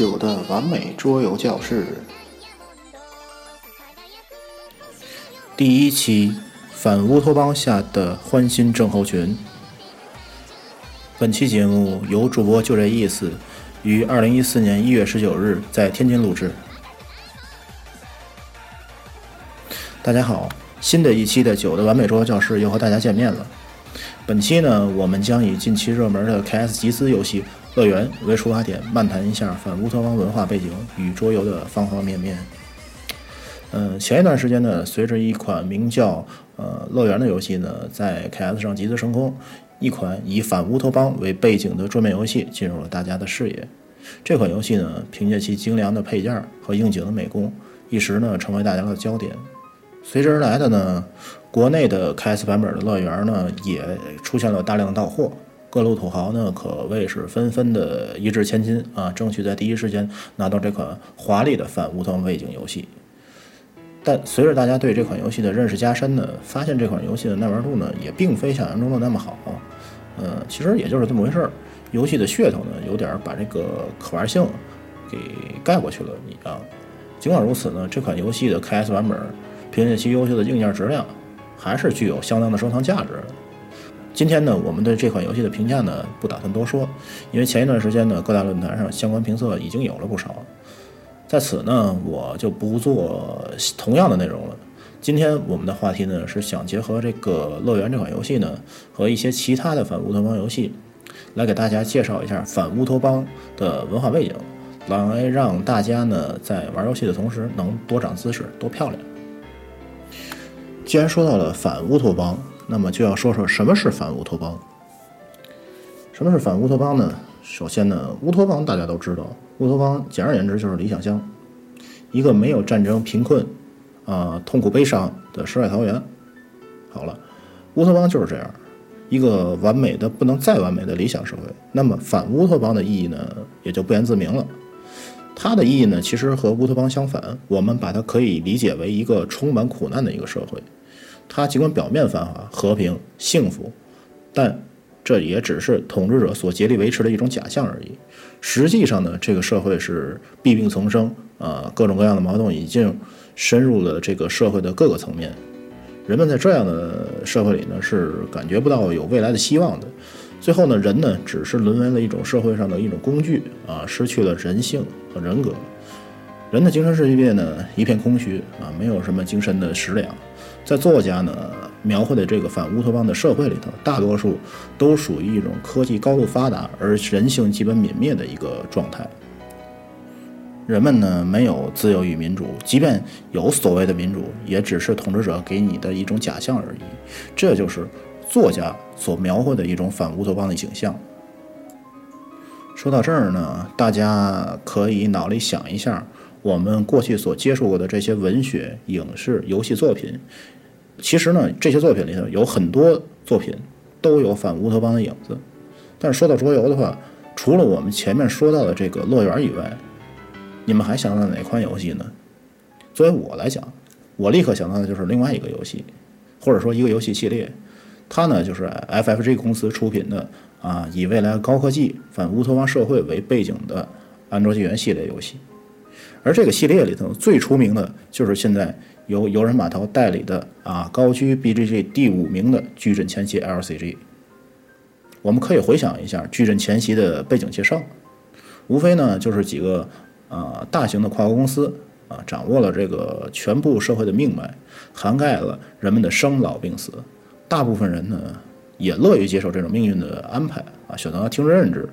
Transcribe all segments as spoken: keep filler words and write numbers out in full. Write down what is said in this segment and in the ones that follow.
九的完美桌游教室第一期，反乌托邦下的欢欣症候群。本期节目由主播就这意思于二零一四年一月十九日在天津录制。大家好，新的一期的九的完美桌游教室又和大家见面了。本期呢，我们将以近期热门的 K S 集资游戏《乐园》为出发点，漫谈一下反乌托邦文化背景与桌游的方方面面。嗯、呃，前一段时间呢，随着一款名叫呃《乐园》的游戏呢，在 K S 上集资成功，一款以反乌托邦为背景的桌面游戏进入了大家的视野。这款游戏呢，凭借其精良的配件和应景的美工，一时呢成为大家的焦点。随之而来的呢，国内的 K S 版本的乐园呢，也出现了大量到货，各路土豪呢可谓是纷纷的一掷千金啊，争取在第一时间拿到这款华丽的反乌托邦背景游戏。但随着大家对这款游戏的认识加深呢，发现这款游戏的耐玩度呢，也并非想象中的那么好。呃，其实也就是这么回事儿，游戏的噱头呢，有点把这个可玩性给盖过去了啊。尽管如此呢，这款游戏的 K S 版本，凭借其优秀的硬件质量，还是具有相当的收藏价值的。今天呢，我们对这款游戏的评价呢，不打算多说，因为前一段时间呢，各大论坛上相关评测已经有了不少。在此呢，我就不做同样的内容了。今天我们的话题呢，是想结合这个《乐园》这款游戏呢，和一些其他的反乌托邦游戏，来给大家介绍一下反乌托邦的文化背景，来让大家呢，在玩游戏的同时能多长姿势，多漂亮。既然说到了反乌托邦，那么就要说说什么是反乌托邦。什么是反乌托邦呢？首先呢，乌托邦大家都知道，乌托邦简而言之就是理想乡，一个没有战争、贫困、啊、呃、痛苦、悲伤的世外桃源。好了，乌托邦就是这样，一个完美的不能再完美的理想社会。那么反乌托邦的意义呢，也就不言自明了。它的意义呢，其实和乌托邦相反，我们把它可以理解为一个充满苦难的一个社会。它尽管表面繁华、和平、幸福，但这也只是统治者所竭力维持的一种假象而已。实际上呢，这个社会是弊病丛生啊，各种各样的矛盾已经深入了这个社会的各个层面。人们在这样的社会里呢，是感觉不到有未来的希望的。最后呢，人呢只是沦为了一种社会上的一种工具啊，失去了人性和人格。人的精神世界呢一片空虚啊，没有什么精神的食粮。在作家呢描绘的这个反乌托邦的社会里头，大多数都属于一种科技高度发达而人性基本泯灭的一个状态。人们呢没有自由与民主，即便有所谓的民主，也只是统治者给你的一种假象而已。这就是作家所描绘的一种反乌托邦的景象。说到这儿呢，大家可以脑里想一下，我们过去所接触过的这些文学、影视、游戏作品，其实呢，这些作品里头有很多作品都有反乌托邦的影子。但是说到桌游的话，除了我们前面说到的这个《乐园》以外，你们还想到哪款游戏呢？作为我来讲，我立刻想到的就是另外一个游戏，或者说一个游戏系列。它呢就是 F F G 公司出品的啊，以未来高科技反乌托邦社会为背景的安卓纪元系列游戏。而这个系列里头最出名的就是现在由游人码头代理的啊，高居 B G G 第五名的矩阵前夕 L C G。 我们可以回想一下矩阵前夕的背景介绍，无非呢就是几个啊大型的跨国公司啊，掌握了这个全部社会的命脉，涵盖了人们的生老病死。大部分人呢也乐于接受这种命运的安排啊，选择听之任之，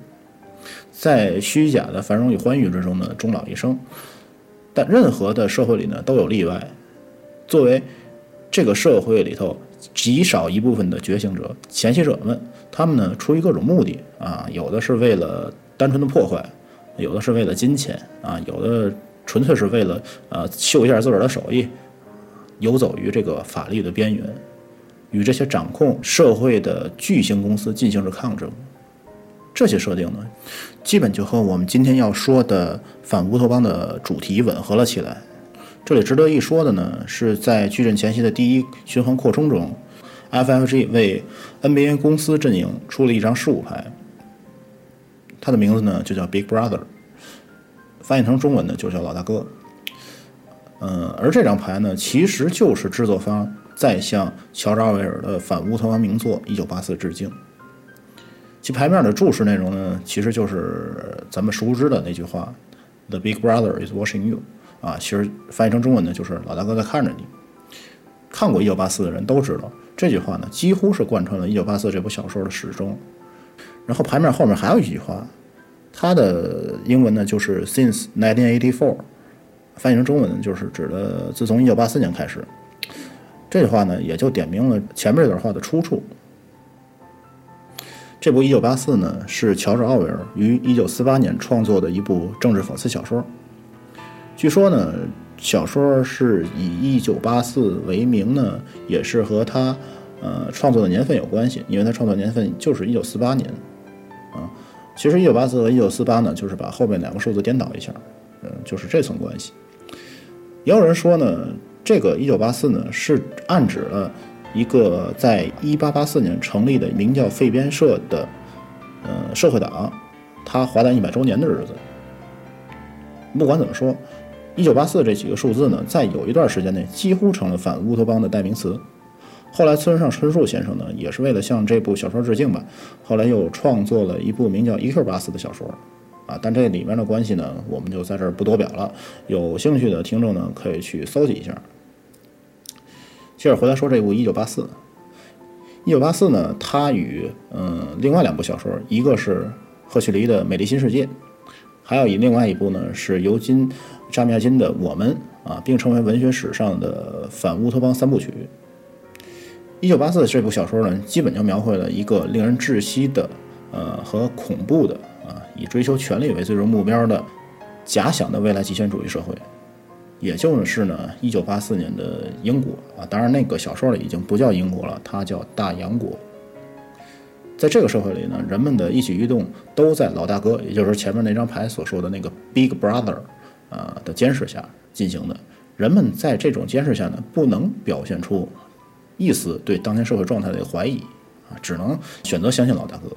在虚假的繁荣与欢愉之中呢终老一生。但任何的社会里呢都有例外，作为这个社会里头极少一部分的觉醒者、前行者们，他们呢出于各种目的啊，有的是为了单纯的破坏，有的是为了金钱啊，有的纯粹是为了啊秀一下自个儿的手艺，游走于这个法律的边缘。与这些掌控社会的巨型公司进行着抗争。这些设定呢，基本就和我们今天要说的反乌托邦的主题吻合了起来。这里值得一说的呢，是在矩阵前夕的第一循环扩充中 ，F F G 为 N B A 公司阵营出了一张十五牌，它的名字呢就叫 Big Brother。翻译成中文呢就叫老大哥。嗯，而这张牌呢其实就是制作方在向乔治·奥威尔的反乌托邦名作一九八四致敬。其牌面的注释内容呢其实就是咱们熟知的那句话 The Big Brother is watching you 啊，其实翻译成中文呢就是老大哥在看着你。看过一九八四的人都知道这句话呢几乎是贯穿了一九八四这部小说的始终。然后牌面后面还有一句话，它的英文呢就是 Since nineteen eighty-four， 翻译成中文呢就是指的自从一九八四年开始。这句话呢也就点明了前面这段话的出处。这部一九八四呢是乔治·奥威尔于一九四八年创作的一部政治讽刺小说。据说呢小说是以一九八四为名呢，也是和他呃创作的年份有关系，因为他创作年份就是一九四八年啊。其实一九八四和一九四八呢就是把后面两个数字颠倒一下，嗯，就是这层关系。也有人说呢这个一九八四呢是暗指了一个在一八八四年成立的名叫废编社的呃社会党他华诞一百周年的日子。不管怎么说，一九八四这几个数字呢在有一段时间内几乎成了反乌托邦的代名词。后来村上春树先生呢也是为了向这部小说致敬吧，后来又创作了一部名叫 E Q 八四 的小说啊，但这里面的关系呢我们就在这儿不多表了，有兴趣的听众呢可以去搜集一下。接着回来说这部一九八四。一九八四呢它与嗯另外两部小说，一个是赫胥黎的《美丽新世界》，还有另外一部呢是尤金扎米亚金的《我们》啊，并成为文学史上的反乌托邦三部曲。一九八四这部小说呢基本就描绘了一个令人窒息的呃和恐怖的啊以追求权力为最终目标的假想的未来极权主义社会，也就是呢一九八四年的英国啊，当然那个小说里已经不叫英国了，它叫大洋国。在这个社会里呢人们的一举一动都在老大哥，也就是前面那张牌所说的那个 Big Brother啊的监视下进行的，人们在这种监视下呢不能表现出一丝对当前社会状态的怀疑啊，只能选择相信老大哥。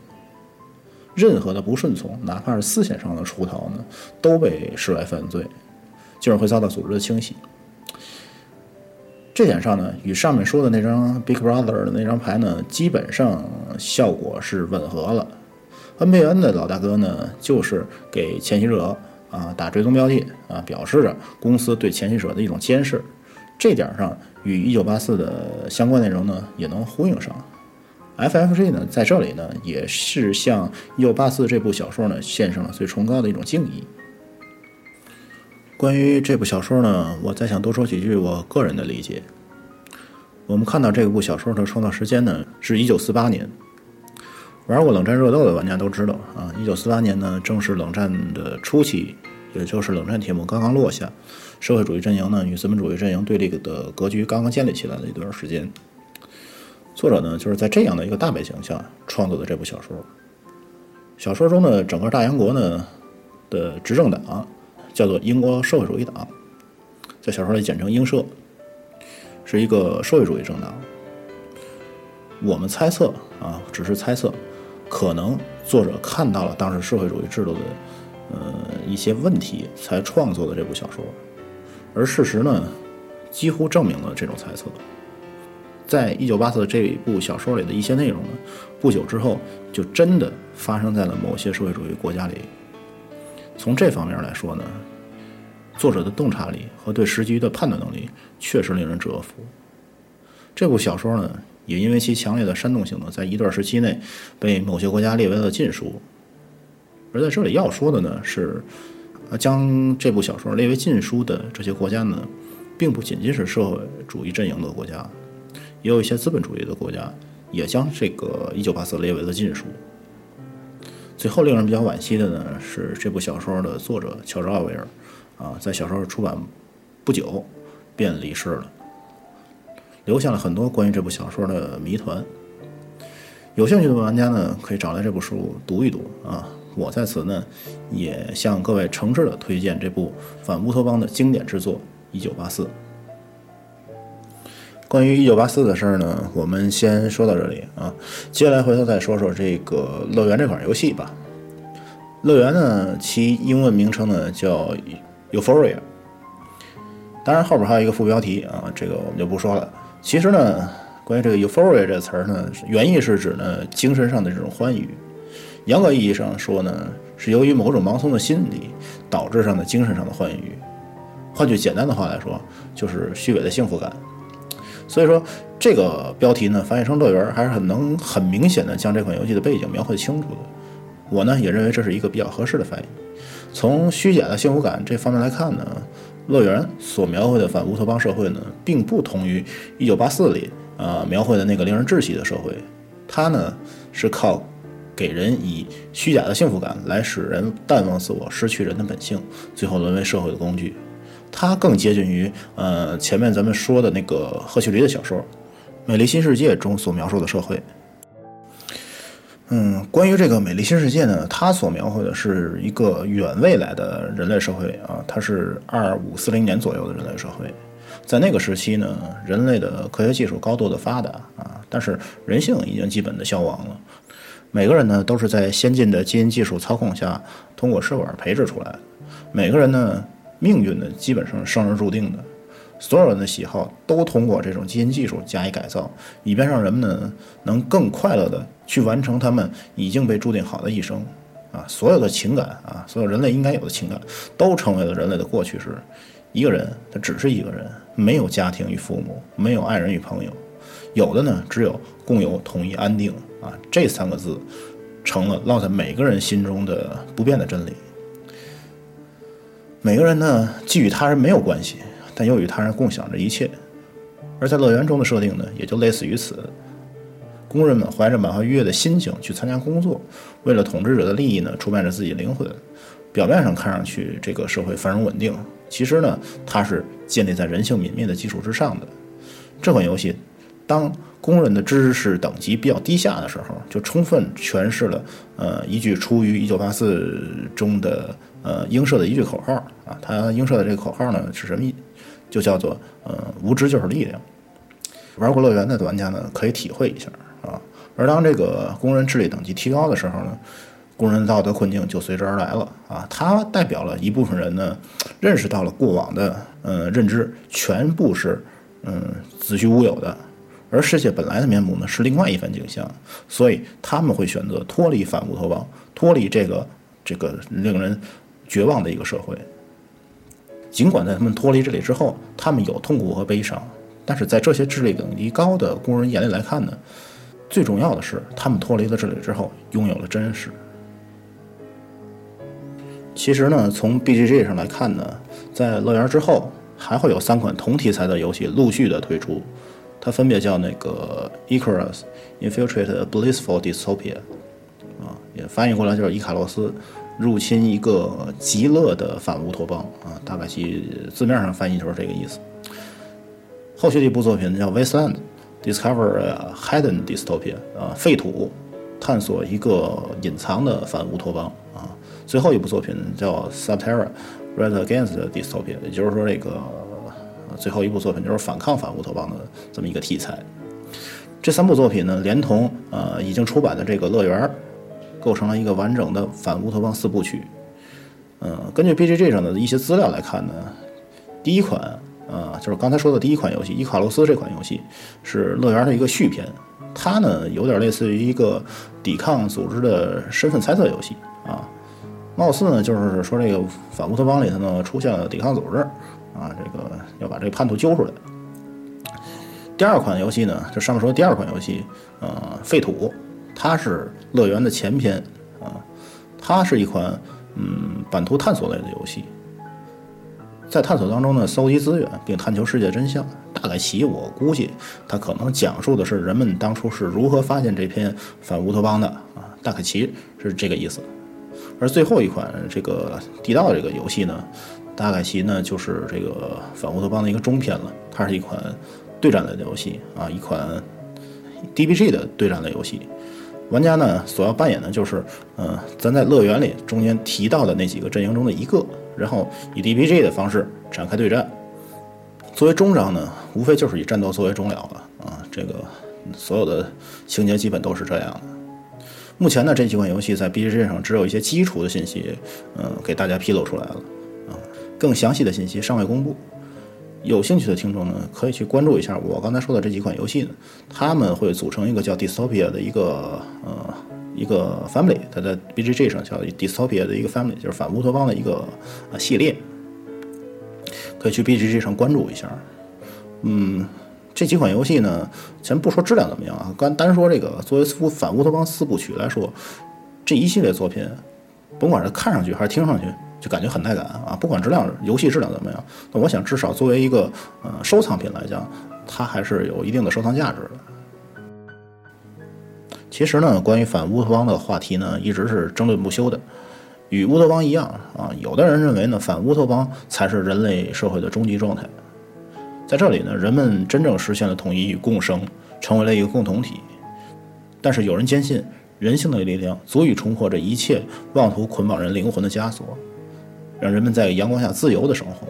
任何的不顺从，哪怕是思想上的出逃呢，都被视为犯罪，进而会遭到组织的清洗。这点上呢与上面说的那张 Big Brother 的那张牌呢基本上效果是吻合了。恩佩恩的老大哥呢就是给前袭者啊，打追踪标记啊，表示着公司对前袭者的一种监视，这点上与一九八四的相关内容呢也能呼应上。F F G 呢在这里呢也是向一九八四这部小说呢献上了最崇高的一种敬意。关于这部小说呢，我再想多说几句我个人的理解。我们看到这部小说的创造时间呢是一九四八年。玩过冷战热斗的玩家都知道啊 ,一九四八 年呢正是冷战的初期，也就是冷战铁幕刚刚落下，社会主义阵营呢与资本主义阵营对立的格局刚刚建立起来的一段时间。作者呢就是在这样的一个大背景下创作的这部小说。小说中的整个大洋国呢的执政党叫做英国社会主义党，在小说里简称英社，是一个社会主义政党。我们猜测啊，只是猜测，可能作者看到了当时社会主义制度的呃一些问题才创作的这部小说，而事实呢几乎证明了这种猜测。在一九八四这一部小说里的一些内容呢不久之后就真的发生在了某些社会主义国家里。从这方面来说呢，作者的洞察力和对时局的判断能力确实令人折服。这部小说呢也因为其强烈的煽动性呢在一段时期内被某些国家列为了禁书。而在这里要说的呢是，将这部小说列为禁书的这些国家呢并不仅仅是社会主义阵营的国家，也有一些资本主义的国家也将这个一九八四列为了禁书。最后令人比较惋惜的呢是这部小说的作者乔治·奥威尔啊，在小说出版不久便离世了，留下了很多关于这部小说的谜团。有兴趣的玩家呢可以找来这部书读一读啊，我在此呢也向各位诚挚的推荐这部反乌托邦的经典之作一九八四。关于一九八四的事儿呢我们先说到这里啊，接下来回头再说说这个乐园这款游戏吧。乐园呢，其英文名称呢叫 Euphoria， 当然后边还有一个副标题啊，这个我们就不说了。其实呢，关于这个 Euphoria 这词呢，原意是指呢精神上的这种欢愉，严格意义上说呢，是由于某种盲从的心理导致上的精神上的欢愉。换句简单的话来说，就是虚伪的幸福感。所以说这个标题呢，翻译成乐园还是很能很明显的将这款游戏的背景描绘清楚的。我呢也认为这是一个比较合适的翻译。从虚假的幸福感这方面来看呢，乐园所描绘的反乌托邦社会呢，并不同于一九八四里啊、呃、描绘的那个令人窒息的社会。它呢是靠给人以虚假的幸福感来使人淡忘自我，失去人的本性，最后沦为社会的工具。它更接近于呃前面咱们说的那个赫胥黎的小说《美丽新世界》中所描述的社会。嗯，关于这个《美丽新世界》呢，它所描绘的是一个远未来的人类社会啊，它是二五四零年左右的人类社会。在那个时期呢，人类的科学技术高度的发达啊，但是人性已经基本的消亡了。每个人呢都是在先进的基因技术操控下，通过试管培植出来的。每个人呢，命运呢基本上生而注定的，所有人的喜好都通过这种基因技术加以改造，以便让人们呢能更快乐的去完成他们已经被注定好的一生啊，所有的情感啊，所有人类应该有的情感都成为了人类的过去式。一个人他只是一个人，没有家庭与父母，没有爱人与朋友，有的呢只有共有统一安定啊，这三个字成了烙在每个人心中的不变的真理。每个人呢既与他人没有关系，但又与他人共享着一切。而在乐园中的设定呢也就类似于此，工人们怀着满怀愉悦的心情去参加工作，为了统治者的利益呢出卖着自己灵魂。表面上看上去这个社会繁荣稳定，其实呢它是建立在人性泯灭的基础之上的。这款游戏当工人的知识等级比较低下的时候，就充分诠释了呃一句出于一九八四中的呃，英社的一句口号啊，他英社的这个口号呢是什么？就叫做呃，无知就是力量。玩过乐园的玩家呢，可以体会一下啊。而当这个工人智力等级提高的时候呢，工人道德困境就随之而来了啊。它代表了一部分人呢，认识到了过往的呃认知全部是嗯子虚乌有的，而世界本来的面目呢是另外一番景象，所以他们会选择脱离反乌托邦，脱离这个这个令人绝望的一个社会。尽管在他们脱离这里之后，他们有痛苦和悲伤，但是在这些智力等级高的工人眼里来看呢，最重要的是他们脱离了这里之后拥有了真实。其实呢，从 B G G 上来看呢，在乐园之后还会有三款同题材的游戏陆续的推出，它分别叫那个 Icarus Infiltrate a Blissful Dystopia， 啊，也翻译过来就是伊卡洛斯入侵一个极乐的反乌托邦啊，大概其字面上翻译就是这个意思。后续的一部作品叫 Wasteland Discover a Hidden Dystopia， 啊，废土探索一个隐藏的反乌托邦啊。最后一部作品叫 Subterra Ride Against Dystopia， 也就是说这个最后一部作品就是反抗反乌托邦的这么一个题材。这三部作品呢，连同呃已经出版的这个乐园，构成了一个完整的反乌托邦四部曲。嗯、呃，根据 B G G 上的一些资料来看呢，第一款啊、呃，就是刚才说的第一款游戏《伊卡洛斯》这款游戏是乐园的一个续篇，它呢有点类似于一个抵抗组织的身份猜测游戏啊，貌似呢就是说这个反乌托邦里头呢出现了抵抗组织啊，这个要把这个叛徒揪出来。第二款游戏呢，就上面说第二款游戏，呃，废土。它是乐园的前篇啊，它是一款嗯版图探索类的游戏，在探索当中呢搜集资源并探求世界真相。大概其我估计它可能讲述的是人们当初是如何发现这篇反乌托邦的啊，大概其是这个意思。而最后一款这个地道这个游戏呢，大概其呢就是这个反乌托邦的一个中篇了，它是一款对战类的游戏啊，一款 D B G 的对战类游戏。玩家呢所要扮演的就是，呃，咱在乐园里中间提到的那几个阵营中的一个，然后以 D B G 的方式展开对战。作为终章呢，无非就是以战斗作为终了了啊，这个所有的情节基本都是这样的。目前呢这几款游戏在 B G G 上只有一些基础的信息，嗯、呃，给大家披露出来了啊，更详细的信息尚未公布。有兴趣的听众呢，可以去关注一下我刚才说的这几款游戏呢，他们会组成一个叫 Dystopia 的一个呃一个 family， 它在 B G G 上叫 Dystopia 的一个 family， 就是反乌托邦的一个、啊、系列，可以去 B G G 上关注一下。嗯，这几款游戏呢，咱不说质量怎么样啊，单单说这个作为反乌托邦四部曲来说，这一系列作品，甭管是看上去还是听上去，就感觉很带感啊！不管质量、游戏质量怎么样，那我想至少作为一个呃收藏品来讲，它还是有一定的收藏价值的。其实呢，关于反乌托邦的话题呢，一直是争论不休的。与乌托邦一样啊，有的人认为呢，反乌托邦才是人类社会的终极状态。在这里呢，人们真正实现了统一与共生，成为了一个共同体。但是有人坚信，人性的力量足以冲破这一切妄图捆绑人灵魂的枷锁。让人们在阳光下自由的生活，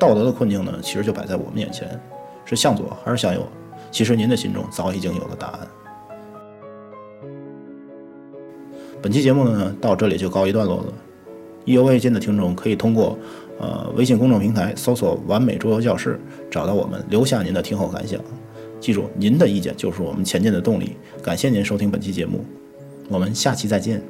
道德的困境呢，其实就摆在我们眼前，是向左还是向右？其实您的心中早已经有了答案。本期节目呢，到这里就告一段落了。意犹未尽的听众可以通过呃微信公众平台搜索"完美桌游教室"找到我们，留下您的听后感想。记住，您的意见就是我们前进的动力。感谢您收听本期节目，我们下期再见。